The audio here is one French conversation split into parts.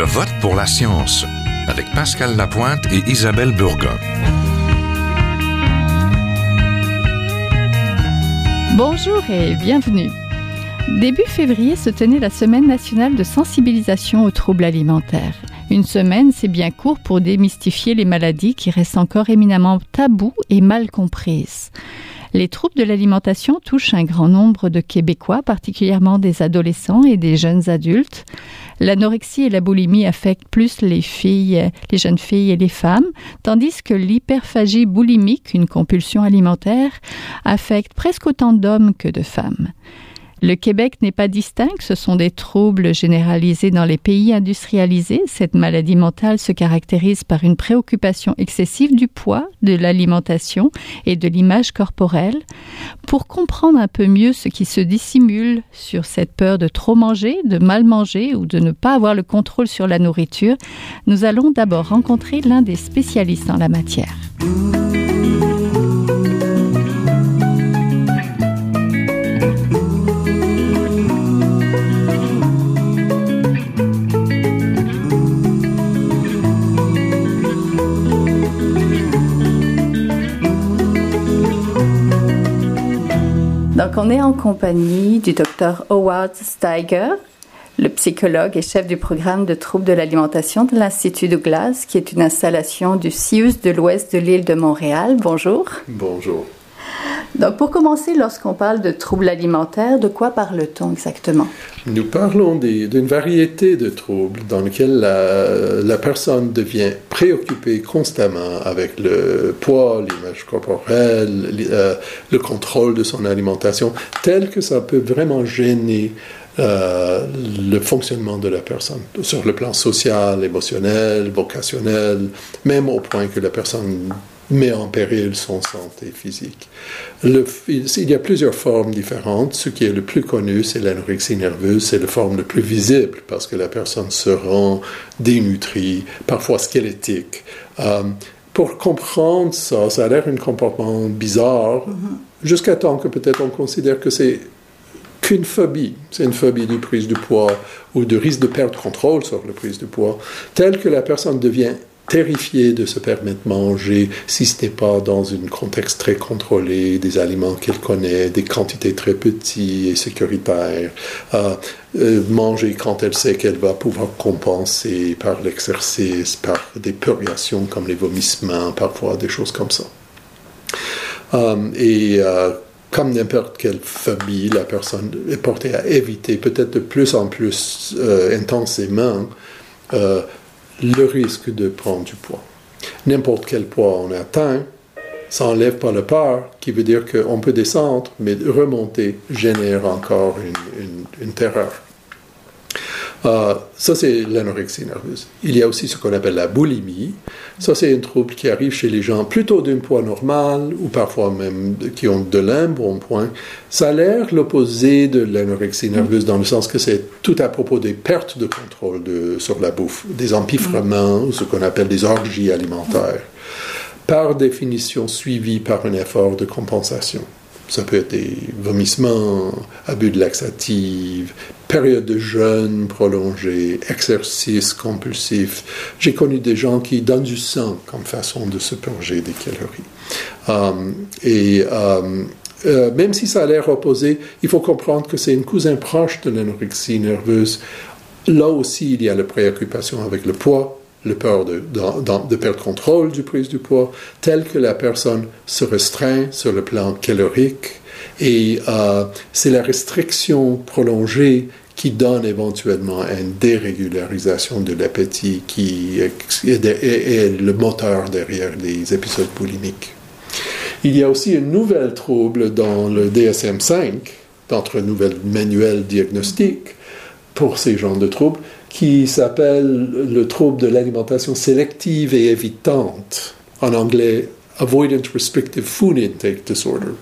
Je vote pour la science avec Pascal Lapointe et Isabelle Bourgoin. Bonjour et bienvenue. Début février se tenait la Semaine nationale de sensibilisation aux troubles alimentaires. Une semaine, c'est bien court pour démystifier les maladies qui restent encore éminemment taboues et mal comprises. Les troubles de l'alimentation touchent un grand nombre de Québécois, particulièrement des adolescents et des jeunes adultes. L'anorexie et la boulimie affectent plus les jeunes filles et les femmes, tandis que l'hyperphagie boulimique, une compulsion alimentaire, affecte presque autant d'hommes que de femmes. Le Québec n'est pas distinct, ce sont des troubles généralisés dans les pays industrialisés. Cette maladie mentale se caractérise par une préoccupation excessive du poids, de l'alimentation et de l'image corporelle. Pour comprendre un peu mieux ce qui se dissimule sur cette peur de trop manger, de mal manger ou de ne pas avoir le contrôle sur la nourriture, nous allons d'abord rencontrer l'un des spécialistes en la matière. Donc, on est en compagnie du Dr Howard Steiger, le psychologue et chef du programme de troubles de l'alimentation de l'Institut Douglas, qui est une installation du CIUSSS de l'Ouest de l'île de Montréal. Bonjour. Bonjour. Donc, pour commencer, lorsqu'on parle de troubles alimentaires, de quoi parle-t-on exactement? Nous parlons d'une variété de troubles dans lesquels la personne devient préoccupée constamment avec le poids, l'image corporelle, le contrôle de son alimentation, tel que ça peut vraiment gêner le fonctionnement de la personne sur le plan social, émotionnel, vocationnel, même au point que la personne met en péril son santé physique. Il y a plusieurs formes différentes. Ce qui est le plus connu, c'est l'anorexie nerveuse. C'est la forme la plus visible parce que la personne se rend dénutrie, parfois squelettique. Pour comprendre ça, ça a l'air un comportement bizarre, jusqu'à temps que peut-être on considère que c'est qu'une phobie. C'est une phobie de prise de poids ou de risque de perte de contrôle sur la prise de poids, telle que la personne devient terrifié de se permettre manger si ce n'est pas dans un contexte très contrôlé, des aliments qu'elle connaît, des quantités très petites et sécuritaires, manger quand elle sait qu'elle va pouvoir compenser par l'exercice, par des purgations comme les vomissements, parfois des choses comme ça. Comme n'importe quelle phobie, la personne est portée à éviter peut-être de plus en plus intensément le risque de prendre du poids. N'importe quel poids on atteint, ça n'enlève pas la peur, qui veut dire qu'on peut descendre, mais remonter génère encore une terreur. Ça, c'est l'anorexie nerveuse. Il y a aussi ce qu'on appelle la boulimie. Ça, c'est un trouble qui arrive chez les gens plutôt d'un poids normal ou parfois même qui ont de l'embonpoint. Ça a l'air l'opposé de l'anorexie nerveuse dans le sens que c'est tout à propos des pertes de contrôle sur la bouffe, des empiffrements ou ce qu'on appelle des orgies alimentaires, par définition suivies par un effort de compensation. Ça peut être des vomissements, abus de laxative, période de jeûne prolongée, exercice compulsif. J'ai connu des gens qui donnent du sang comme façon de se purger des calories. Même si ça a l'air opposé, il faut comprendre que c'est un cousin proche de l'anorexie nerveuse. Là aussi, il y a la préoccupation avec le poids, le peur de perdre contrôle du prise du poids, tel que la personne se restreint sur le plan calorique, et c'est la restriction prolongée qui donne éventuellement une dérégularisation de l'appétit qui est le moteur derrière les épisodes boulimiques. Il y a aussi un nouvel trouble dans le DSM-5, notre nouvel manuel diagnostique pour ces genres de troubles, qui s'appelle le trouble de l'alimentation sélective et évitante, en anglais Avoidant Restrictive Food Intake Disorder.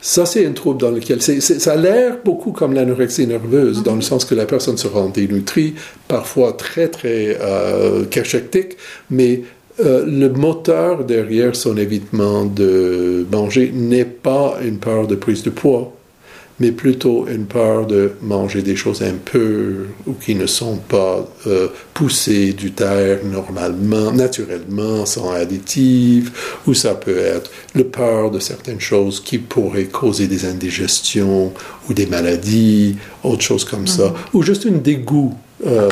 Ça, c'est un trouble dans lequel ça a l'air beaucoup comme l'anorexie nerveuse, dans le sens que la personne se rend dénutrie, parfois très, très cachectique, mais le moteur derrière son évitement de manger n'est pas une peur de prise de poids, mais plutôt une peur de manger des choses impures ou qui ne sont pas poussées du terre normalement, naturellement, sans additifs, ou ça peut être la peur de certaines choses qui pourraient causer des indigestions ou des maladies, autre chose comme ça, ou juste un dégoût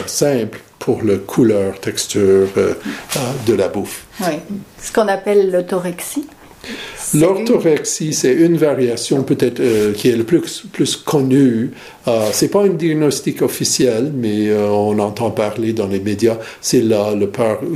simple pour la couleur, texture de la bouffe. Oui, ce qu'on appelle l'autorexie. L'orthorexie, c'est une variation peut-être qui est le plus connue. C'est pas un diagnostic officiel, mais on entend parler dans les médias. C'est là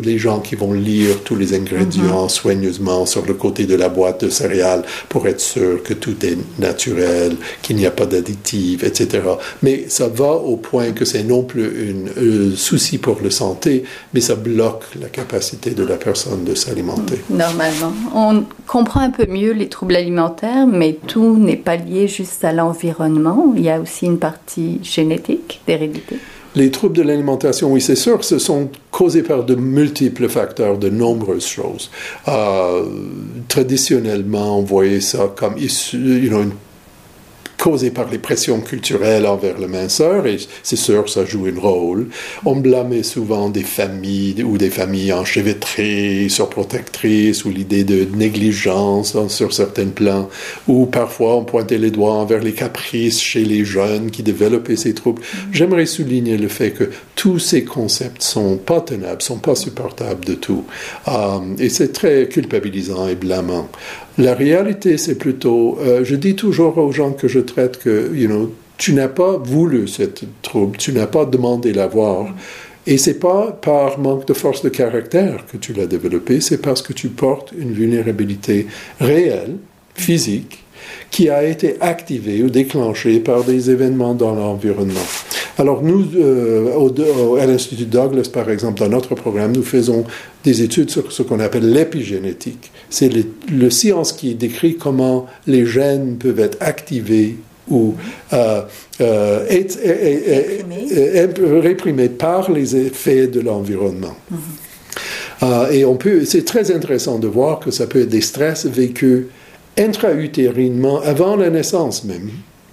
les gens qui vont lire tous les ingrédients soigneusement sur le côté de la boîte de céréales pour être sûr que tout est naturel, qu'il n'y a pas d'additifs, etc. Mais ça va au point que c'est non plus un souci pour la santé, mais ça bloque la capacité de la personne de s'alimenter. Normalement, on comprend un peu mieux les troubles alimentaires, mais tout n'est pas lié juste à l'environnement. Il y a aussi une partie génétique, d'hérédité. Les troubles de l'alimentation, oui, c'est sûr, ce sont causés par de multiples facteurs, de nombreuses choses. Traditionnellement, on voyait ça comme causé par les pressions culturelles envers le minceur, et c'est sûr, ça joue un rôle. On blâmait souvent des familles, ou des familles enchevêtrées, surprotectrices, ou l'idée de négligence sur certains plans, ou parfois on pointait les doigts envers les caprices chez les jeunes qui développaient ces troubles. J'aimerais souligner le fait que tous ces concepts sont pas tenables, sont pas supportables de tout. Et c'est très culpabilisant et blâmant. La réalité, c'est plutôt... je dis toujours aux gens que je traite que, tu n'as pas voulu cette trouble, tu n'as pas demandé l'avoir. Et ce n'est pas par manque de force de caractère que tu l'as développé, c'est parce que tu portes une vulnérabilité réelle, physique, qui a été activée ou déclenchée par des événements dans l'environnement. Alors nous, à l'Institut Douglas, par exemple, dans notre programme, nous faisons des études sur ce qu'on appelle l'épigénétique. C'est la science qui décrit comment les gènes peuvent être activés ou réprimés par les effets de l'environnement. Et c'est très intéressant de voir que ça peut être des stress vécus intra-utérinement, avant la naissance même,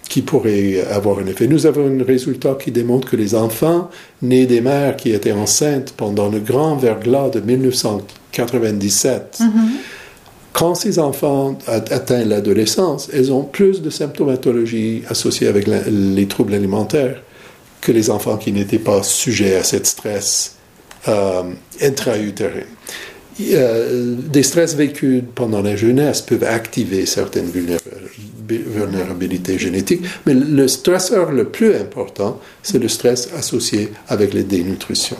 qui pourrait avoir un effet. Nous avons un résultat qui démontre que les enfants nés des mères qui étaient enceintes pendant le grand verglas de 1997, quand ces enfants atteignent l'adolescence, elles ont plus de symptomatologie associée avec les troubles alimentaires que les enfants qui n'étaient pas sujets à ce stress intra-utérin. Des stress vécus pendant la jeunesse peuvent activer certaines vulnérabilités génétiques, mais le stresseur le plus important, c'est le stress associé avec la dénutrition.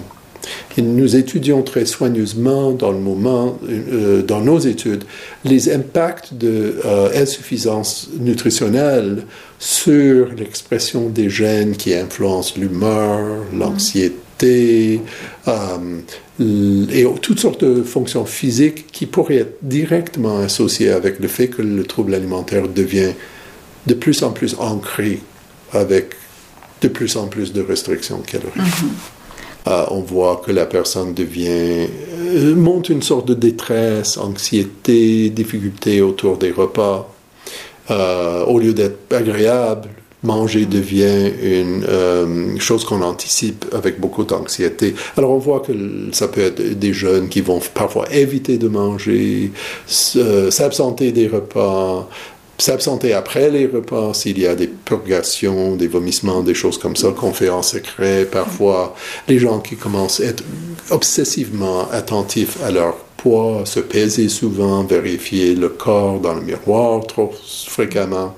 Et nous étudions très soigneusement dans nos études, les impacts de insuffisance nutritionnelle sur l'expression des gènes qui influencent l'humeur, l'anxiété, et toutes sortes de fonctions physiques qui pourraient être directement associées avec le fait que le trouble alimentaire devient de plus en plus ancré avec de plus en plus de restrictions caloriques. On voit que la personne monte une sorte de détresse, anxiété, difficulté autour des repas. Au lieu d'être agréable, manger devient une chose qu'on anticipe avec beaucoup d'anxiété. Alors on voit que ça peut être des jeunes qui vont parfois éviter de manger, s'absenter des repas, s'absenter après les repas s'il y a des purgations, des vomissements, des choses comme ça qu'on fait en secret parfois. Les gens qui commencent à être obsessivement attentifs à leur poids, se peser souvent, vérifier le corps dans le miroir trop fréquemment.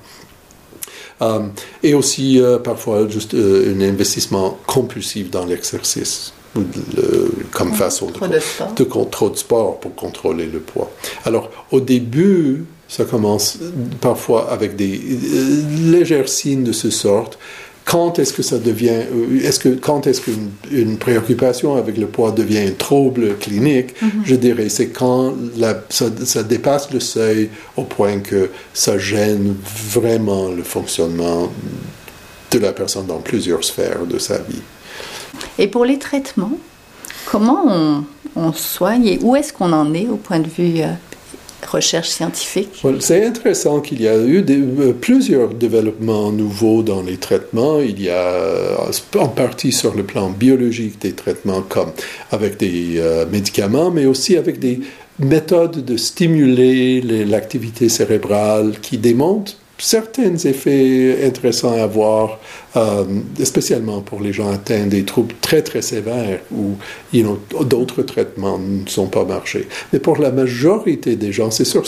Et aussi, parfois, juste un investissement compulsif dans l'exercice, comme façon trop de sport pour contrôler le poids. Alors, au début, ça commence parfois avec des légers signes de ce sorte. Quand est-ce qu'une préoccupation avec le poids devient un trouble clinique, je dirais, c'est quand ça dépasse le seuil au point que ça gêne vraiment le fonctionnement de la personne dans plusieurs sphères de sa vie. Et pour les traitements, comment on soigne et où est-ce qu'on en est au point de vue recherche scientifique? C'est intéressant qu'il y a eu plusieurs développements nouveaux dans les traitements. Il y a en partie sur le plan biologique des traitements comme avec des médicaments, mais aussi avec des méthodes de stimuler l'activité cérébrale qui démontrent certains effets intéressants à voir, spécialement pour les gens atteints des troubles très, très sévères où d'autres traitements ne sont pas marchés. Mais pour la majorité des gens, c'est sûr,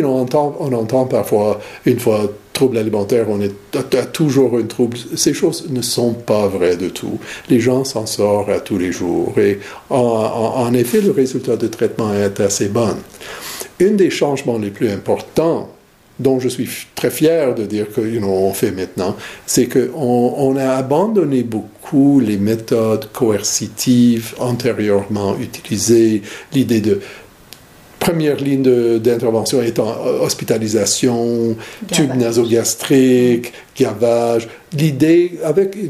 on entend parfois, une fois trouble alimentaire, on a toujours un trouble. Ces choses ne sont pas vraies du tout. Les gens s'en sortent à tous les jours. Et en effet, le résultat de traitement est assez bon. Un des changements les plus importants dont je suis très fier de dire qu'on fait maintenant, c'est qu'on a abandonné beaucoup les méthodes coercitives antérieurement utilisées, l'idée de première ligne d'intervention étant hospitalisation, tube nasogastrique, gavage, l'idée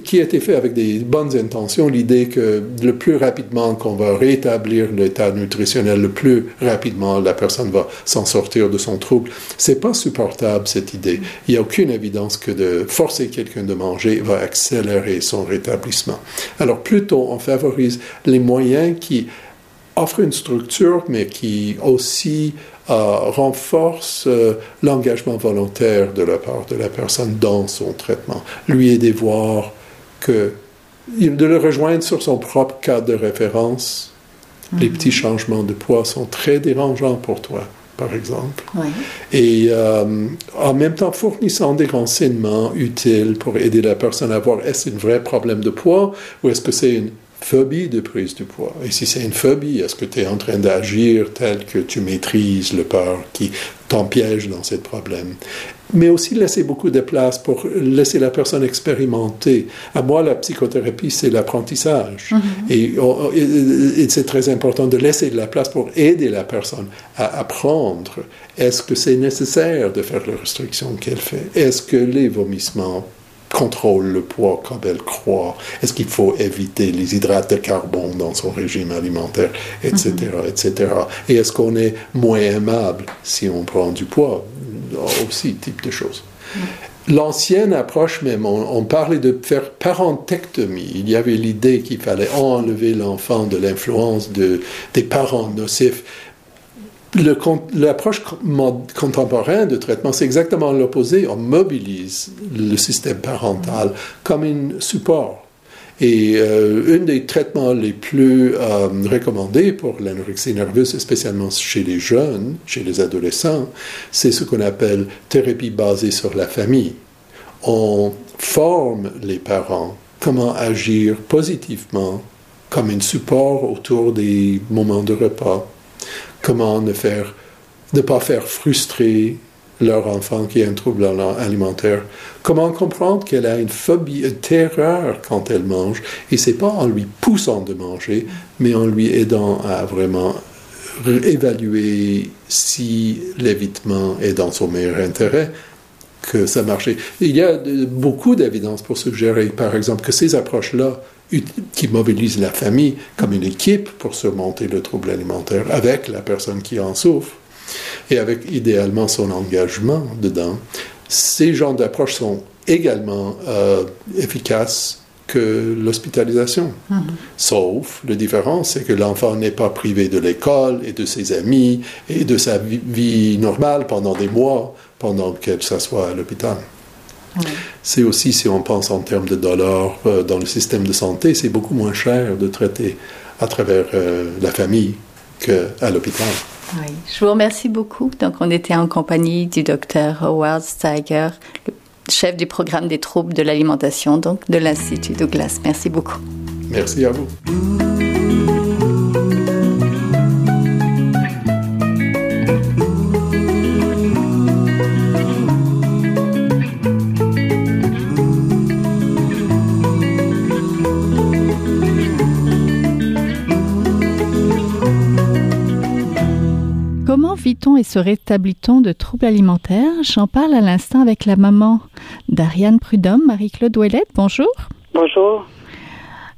qui a été faite avec des bonnes intentions, l'idée que le plus rapidement qu'on va rétablir l'état nutritionnel, le plus rapidement la personne va s'en sortir de son trouble. C'est pas supportable, cette idée. Il n'y a aucune évidence que de forcer quelqu'un de manger va accélérer son rétablissement. Alors plutôt, on favorise les moyens qui offre une structure, mais qui aussi renforce l'engagement volontaire de la part de la personne dans son traitement. Lui aider à voir de le rejoindre sur son propre cadre de référence. Mm-hmm. Les petits changements de poids sont très dérangeants pour toi, par exemple. Oui. Et en même temps, fournissant des renseignements utiles pour aider la personne à voir est-ce un vrai problème de poids ou est-ce que c'est une phobie de prise du poids. Et si c'est une phobie, est-ce que tu es en train d'agir tel que tu maîtrises le peur qui t'empiège dans ce problème? Mais aussi laisser beaucoup de place pour laisser la personne expérimenter. À moi, la psychothérapie, c'est l'apprentissage. Mm-hmm. Et c'est très important de laisser de la place pour aider la personne à apprendre. Est-ce que c'est nécessaire de faire les restrictions qu'elle fait? Est-ce que les vomissements contrôle le poids quand elle croit? Est-ce qu'il faut éviter les hydrates de carbone dans son régime alimentaire, etc., etc.? Et est-ce qu'on est moins aimable si on prend du poids? Aussi, type de choses. L'ancienne approche même, on parlait de faire parentectomie. Il y avait l'idée qu'il fallait enlever l'enfant de l'influence des parents nocifs. L'approche contemporaine de traitement, c'est exactement l'opposé. On mobilise le système parental comme un support. Et un des traitements les plus recommandés pour l'anorexie nerveuse, spécialement chez les jeunes, chez les adolescents, c'est ce qu'on appelle thérapie basée sur la famille. On forme les parents comment agir positivement comme un support autour des moments de repas. Comment ne pas faire frustrer leur enfant qui a un trouble alimentaire. Comment comprendre qu'elle a une phobie, une terreur quand elle mange. Et ce n'est pas en lui poussant de manger, mais en lui aidant à vraiment évaluer si l'évitement est dans son meilleur intérêt, que ça marche. Il y a beaucoup d'évidence pour suggérer, par exemple, que ces approches-là qui mobilise la famille comme une équipe pour surmonter le trouble alimentaire avec la personne qui en souffre et avec idéalement son engagement dedans. Ces genres d'approches sont également efficaces que l'hospitalisation. Mm-hmm. Sauf, la différence, c'est que l'enfant n'est pas privé de l'école et de ses amis et de sa vie normale pendant des mois, pendant qu'elle s'assoit à l'hôpital. Oui. C'est aussi, si on pense en termes de dollars dans le système de santé, c'est beaucoup moins cher de traiter à travers la famille qu'à l'hôpital. Oui. Je vous remercie beaucoup. Donc, on était en compagnie du docteur Howard Steiger, le chef du programme des troubles de l'alimentation, donc de l'Institut Douglas. Merci beaucoup. Merci à vous. Vit-on et se rétablit-on de troubles alimentaires? J'en parle à l'instant avec la maman d'Ariane Prudhomme, Marie-Claude Ouellet. Bonjour. Bonjour.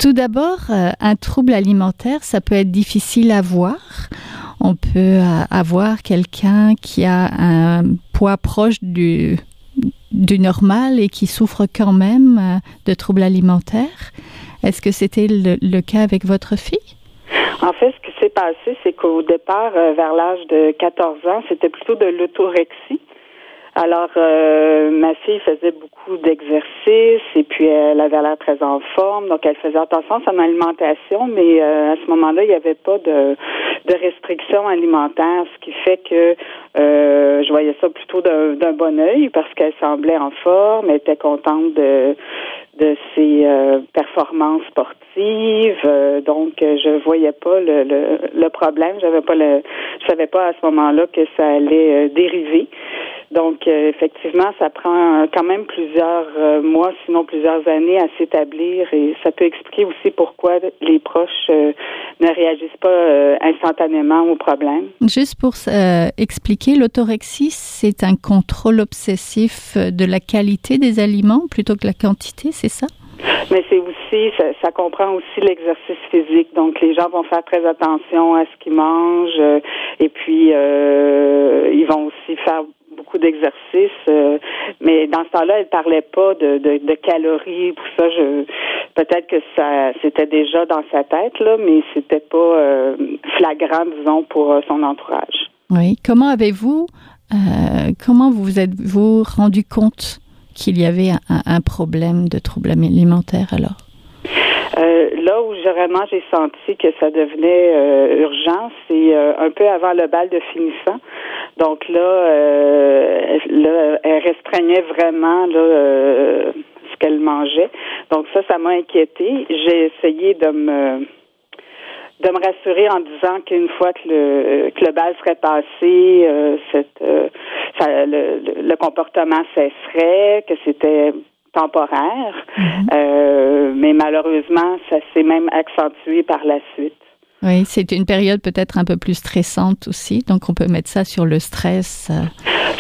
Tout d'abord, un trouble alimentaire, ça peut être difficile à voir. on peut avoir quelqu'un qui a un poids proche du normal et qui souffre quand même de troubles alimentaires. Est-ce que c'était le cas avec votre fille? En fait, ce qui s'est passé, c'est qu'au départ, vers l'âge de 14 ans, c'était plutôt de l'autorexie. Alors, ma fille faisait beaucoup d'exercices et puis elle avait l'air très en forme, donc elle faisait attention à son alimentation, mais à ce moment-là, il n'y avait pas de restrictions alimentaires, ce qui fait que je voyais ça plutôt d'un bon œil parce qu'elle semblait en forme, elle était contente de ses performances sportives, donc je voyais pas le problème, je savais pas à ce moment-là que ça allait dériver. Donc, effectivement, ça prend quand même plusieurs mois, sinon plusieurs années à s'établir et ça peut expliquer aussi pourquoi les proches ne réagissent pas instantanément au problème. Juste pour expliquer, l'autorexie, c'est un contrôle obsessif de la qualité des aliments plutôt que la quantité, c'est ça? Mais c'est aussi, ça comprend aussi l'exercice physique. Donc, les gens vont faire très attention à ce qu'ils mangent et puis ils vont aussi faire beaucoup d'exercices, mais dans ce temps-là, elle parlait pas de calories, tout ça. Peut-être que ça, c'était déjà dans sa tête là, mais c'était pas flagrant, disons, pour son entourage. Oui. Comment vous êtes-vous rendu compte qu'il y avait un problème de trouble alimentaire alors? Là où vraiment j'ai senti que ça devenait urgent, c'est un peu avant le bal de finissant. Donc là, elle restreignait vraiment ce qu'elle mangeait. Donc ça m'a inquiétée. J'ai essayé de me rassurer en disant qu'une fois que le bal serait passé, le comportement cesserait, que c'était temporaire, mais malheureusement, ça s'est même accentué par la suite. Oui, c'est une période peut-être un peu plus stressante aussi, donc on peut mettre ça sur le stress.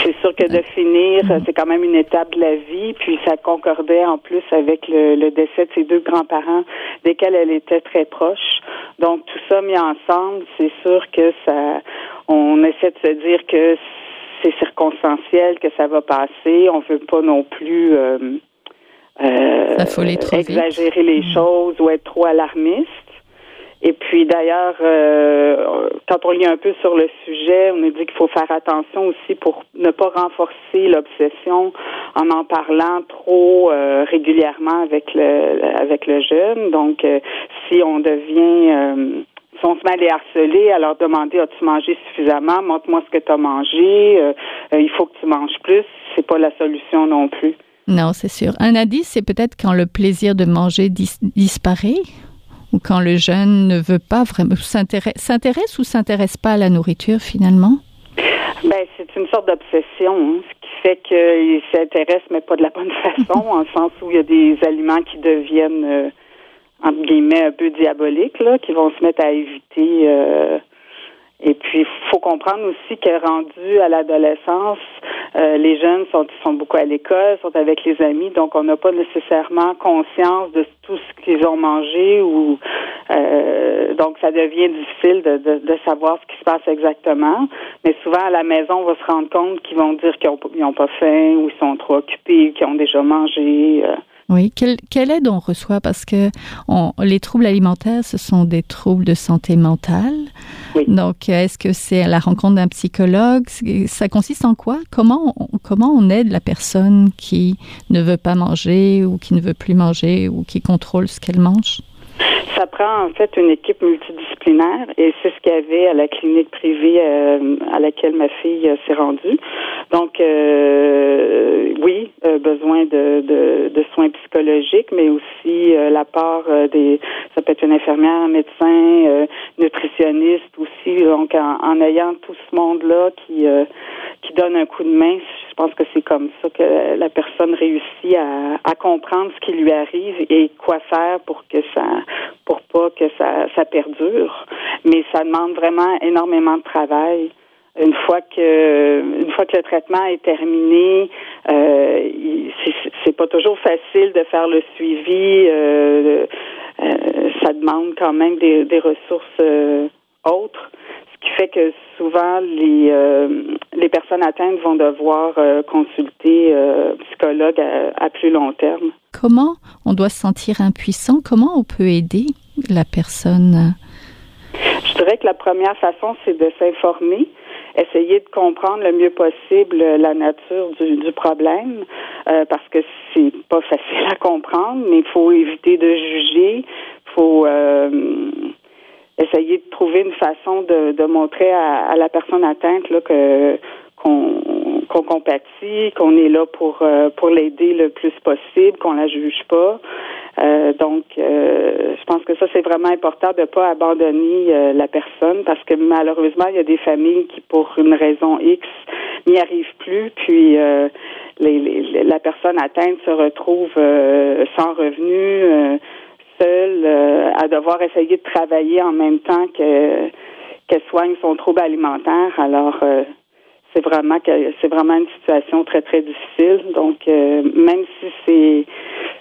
C'est sûr que de finir, c'est quand même une étape de la vie, puis ça concordait en plus avec le décès de ses deux grands-parents, desquels elle était très proche. Donc tout ça mis ensemble, c'est sûr que on essaie de se dire que c'est circonstanciel, que ça va passer, on veut pas non plus exagérer les choses ou être trop alarmiste. Et puis d'ailleurs, quand on lit un peu sur le sujet, on nous dit qu'il faut faire attention aussi pour ne pas renforcer l'obsession en parlant trop régulièrement avec le jeune. Donc, si on devient... si on se met à les harceler, à leur demander « As-tu mangé suffisamment? Montre-moi ce que tu as mangé. Il faut que tu manges plus. » C'est pas la solution non plus. Non, c'est sûr. Un indice, c'est peut-être quand le plaisir de manger disparaît ou quand le jeune ne veut pas vraiment s'intéresse ou s'intéresse pas à la nourriture finalement. Ben, c'est une sorte d'obsession, hein, ce qui fait qu'il s'intéresse mais pas de la bonne façon, en sens où il y a des aliments qui deviennent entre guillemets un peu diaboliques là, qui vont se mettre à éviter. Et puis, il faut comprendre aussi que rendu à l'adolescence, les jeunes sont beaucoup à l'école, sont avec les amis, donc on n'a pas nécessairement conscience de tout ce qu'ils ont mangé ou donc ça devient difficile de savoir ce qui se passe exactement. Mais souvent à la maison, on va se rendre compte qu'ils vont dire qu'ils n'ont pas faim ou ils sont trop occupés, qu'ils ont déjà mangé. Oui, quelle aide on reçoit? Parce que les troubles alimentaires, ce sont des troubles de santé mentale. Oui. Donc, est-ce que c'est à la rencontre d'un psychologue? Ça consiste en quoi? Comment on aide la personne qui ne veut pas manger ou qui ne veut plus manger ou qui contrôle ce qu'elle mange? Ça prend en fait une équipe multidisciplinaire et c'est ce qu'il y avait à la clinique privée à laquelle ma fille s'est rendue. Donc oui, besoin de soins psychologiques, mais aussi l'apport ça peut être une infirmière, un médecin, nutritionniste aussi. Donc en ayant tout ce monde-là qui donne un coup de main, je pense que c'est comme ça que la personne réussit à comprendre ce qui lui arrive et quoi faire pour pas que ça perdure, mais ça demande vraiment énormément de travail. Une fois que le traitement est terminé, c'est pas toujours facile de faire le suivi. Ça demande quand même des ressources autres. qui fait que souvent les personnes atteintes vont devoir consulter psychologue à plus long terme. Comment on doit se sentir impuissant? Comment on peut aider la personne? Je dirais que la première façon, c'est de s'informer, essayer de comprendre le mieux possible la nature du problème, parce que c'est pas facile à comprendre, mais il faut éviter de juger, il faut essayer de trouver une façon de montrer à la personne atteinte là, qu'on compatit, qu'on est là pour l'aider le plus possible, qu'on la juge pas. Donc, je pense que ça, c'est vraiment important de pas abandonner la personne, parce que malheureusement, il y a des familles qui, pour une raison X, n'y arrivent plus, puis la personne atteinte se retrouve sans revenu, seule, à devoir essayer de travailler en même temps qu'elle soigne son trouble alimentaire. Alors, c'est vraiment une situation très, très difficile. Donc, même si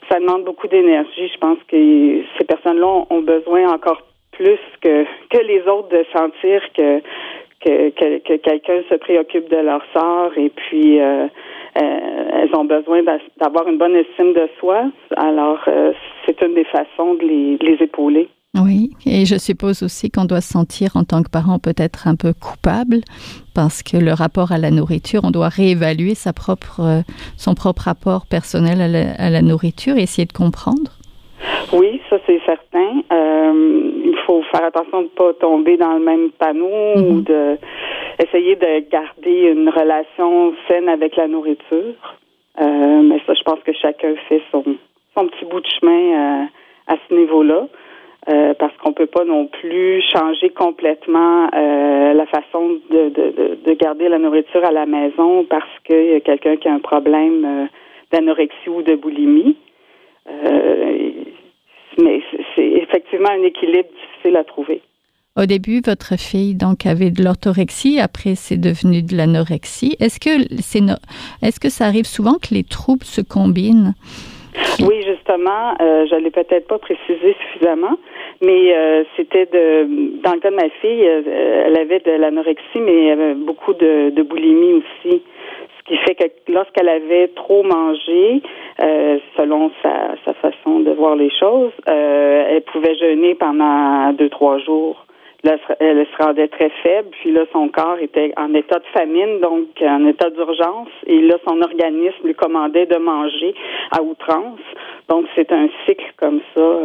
ça demande beaucoup d'énergie, je pense que ces personnes-là ont besoin encore plus que les autres de sentir que quelqu'un se préoccupe de leur sort, et puis elles ont besoin d'avoir une bonne estime de soi. Alors, c'est une des façons de les épauler. Oui, et je suppose aussi qu'on doit se sentir en tant que parent peut-être un peu coupable, parce que le rapport à la nourriture, on doit réévaluer son propre rapport personnel à la nourriture et essayer de comprendre. Oui, ça c'est certain. Il faut faire attention de ne pas tomber dans le même panneau, ou essayer de garder une relation saine avec la nourriture. Mais ça, je pense que chacun fait son petit bout de chemin à ce niveau-là. Parce qu'on peut pas non plus changer complètement la façon de garder la nourriture à la maison parce qu'il y a quelqu'un qui a un problème d'anorexie ou de boulimie. Mais c'est effectivement un équilibre difficile à trouver. Au début, votre fille donc avait de l'orthorexie, après c'est devenu de l'anorexie. Est-ce que ça arrive souvent que les troubles se combinent? Oui, justement, je l'ai peut-être pas précisé suffisamment, mais c'était dans le cas de ma fille, elle avait de l'anorexie, mais elle avait beaucoup de boulimie aussi, ce qui fait que lorsqu'elle avait trop mangé, selon sa façon de voir les choses, elle pouvait jeûner pendant 2-3 jours. Là, elle se rendait très faible, puis là, son corps était en état de famine, donc en état d'urgence, et là, son organisme lui commandait de manger à outrance. Donc, c'est un cycle comme ça.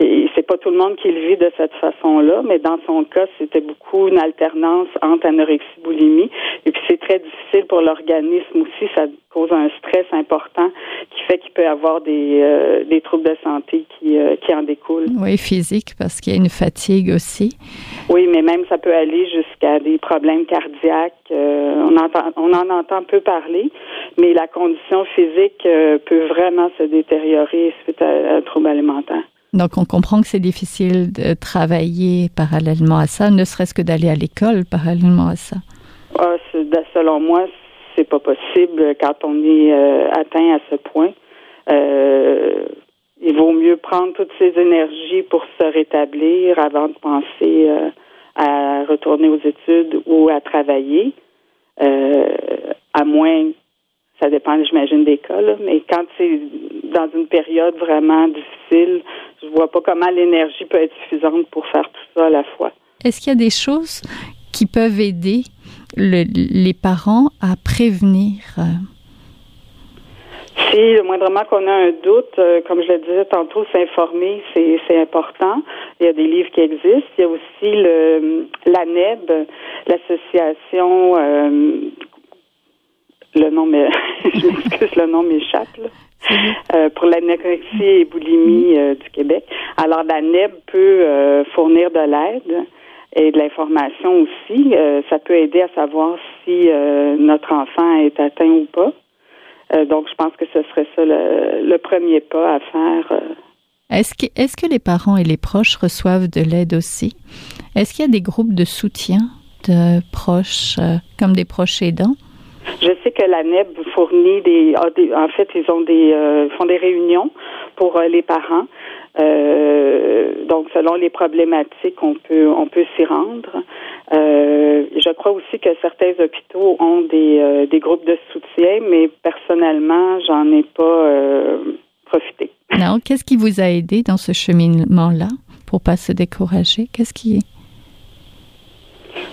Et c'est pas tout le monde qui le vit de cette façon-là, mais dans son cas, c'était beaucoup une alternance entre anorexie et boulimie. Et puis, c'est très difficile pour l'organisme aussi. Ça cause un stress important qui fait qu'il peut avoir des troubles de santé qui en découlent. Oui, physique, parce qu'il y a une fatigue aussi. Oui, mais même ça peut aller jusqu'à des problèmes cardiaques. On en entend peu parler, mais la condition physique peut vraiment se détériorer suite à un trouble alimentaire. Donc, on comprend que c'est difficile de travailler parallèlement à ça, ne serait-ce que d'aller à l'école parallèlement à ça. Ah, selon moi, c'est pas possible quand on est atteint à ce point. Il vaut mieux prendre toutes ses énergies pour se rétablir avant de penser à retourner aux études ou à travailler, à moins... Ça dépend, j'imagine, des cas, là. Mais quand c'est dans une période vraiment difficile, je vois pas comment l'énergie peut être suffisante pour faire tout ça à la fois. Est-ce qu'il y a des choses qui peuvent aider les parents à prévenir? Si, moindrement qu'on a un doute, comme je le disais tantôt, s'informer, c'est important. Il y a des livres qui existent. Il y a aussi l'ANEB, l'association... Le nom m'échappe, là. Pour l'anorexie et boulimie du Québec. Alors, la NEB peut fournir de l'aide et de l'information aussi. Ça peut aider à savoir si notre enfant est atteint ou pas. Donc, je pense que ce serait ça le premier pas à faire. Est-ce que les parents et les proches reçoivent de l'aide aussi? Est-ce qu'il y a des groupes de soutien de proches, comme des proches aidants? Je sais que la NEB fournit font des réunions pour les parents. Donc, selon les problématiques, on peut s'y rendre. Je crois aussi que certains hôpitaux ont des groupes de soutien, mais personnellement, j'en ai pas profité. Non, qu'est-ce qui vous a aidé dans ce cheminement-là pour pas se décourager?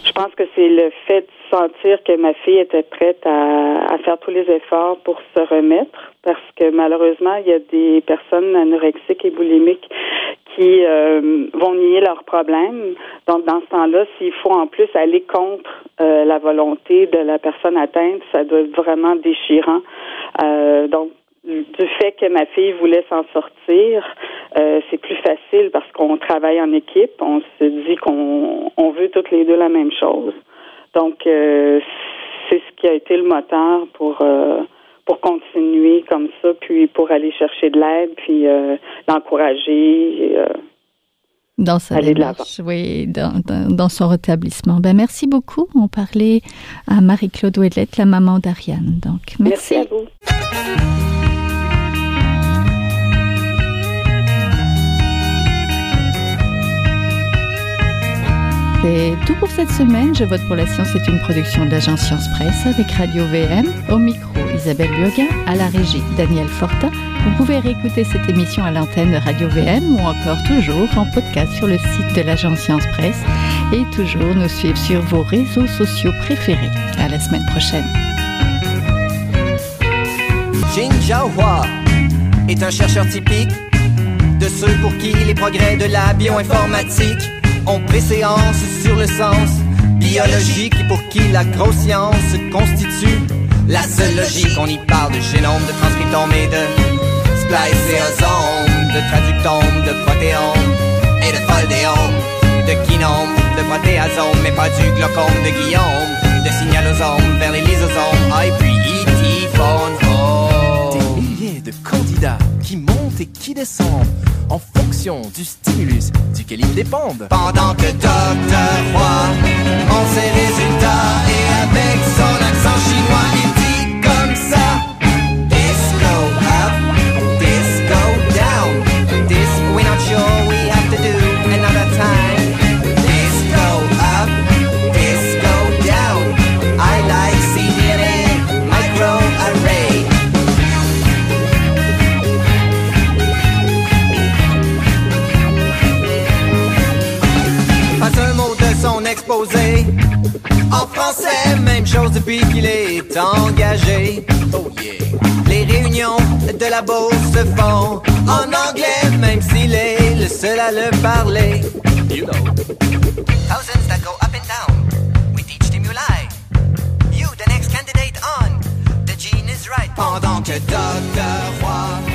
Je pense que c'est le fait de sentir que ma fille était prête à faire tous les efforts pour se remettre, parce que malheureusement, il y a des personnes anorexiques et boulimiques qui vont nier leurs problèmes. Donc, dans ce temps-là, s'il faut en plus aller contre la volonté de la personne atteinte, ça doit être vraiment déchirant. Donc, du fait que ma fille voulait s'en sortir, c'est plus facile parce qu'on travaille en équipe. On se dit qu'on veut toutes les deux la même chose. Donc, c'est ce qui a été le moteur pour continuer comme ça, puis pour aller chercher de l'aide, puis l'encourager. Dans sa démarche, oui, dans son rétablissement. Ben, merci beaucoup. On parlait à Marie-Claude Ouellet, la maman d'Ariane. Donc, merci. Merci à vous. C'est tout pour cette semaine. Je vote pour la science. C'est une production de l'agence Science Presse avec Radio VM. Au micro, Isabelle Lugin. À la régie, Daniel Fortin. Vous pouvez réécouter cette émission à l'antenne de Radio VM ou encore toujours en podcast sur le site de l'agence Science Presse. Et toujours nous suivre sur vos réseaux sociaux préférés. À la semaine prochaine. Jin Jiahua est un chercheur typique de ceux pour qui les progrès de la bioinformatique ont préséance sur le sens biologique et pour qui la grosscience constitue la seule logique. On y parle de génome, de transcriptome et de spliceosome, de traductome, de protéome et de foldéome, de kinome, de protéasome, mais pas du glaucome, de guillaume, de signalosome vers les lysosomes, et puis itiphonome. Des milliers de candidats qui montent et qui descendent en fonction du stimulus duquel ils dépendent. Pendant que Docteur Roy en ses résultats et avec son accent chinois, il dit comme ça: disco up, disco down, this we're not sure we have to do another time. Disco up, disco down, I like CDNA, microarray. Son exposé en français, même chose depuis qu'il est engagé. Oh yeah. Les réunions de la bourse se font en anglais, même s'il est le seul à le parler. You know. Thousands that go up and down, we teach stimuli. You, the next candidate on, the gene is right. Pendant que Dr. Roy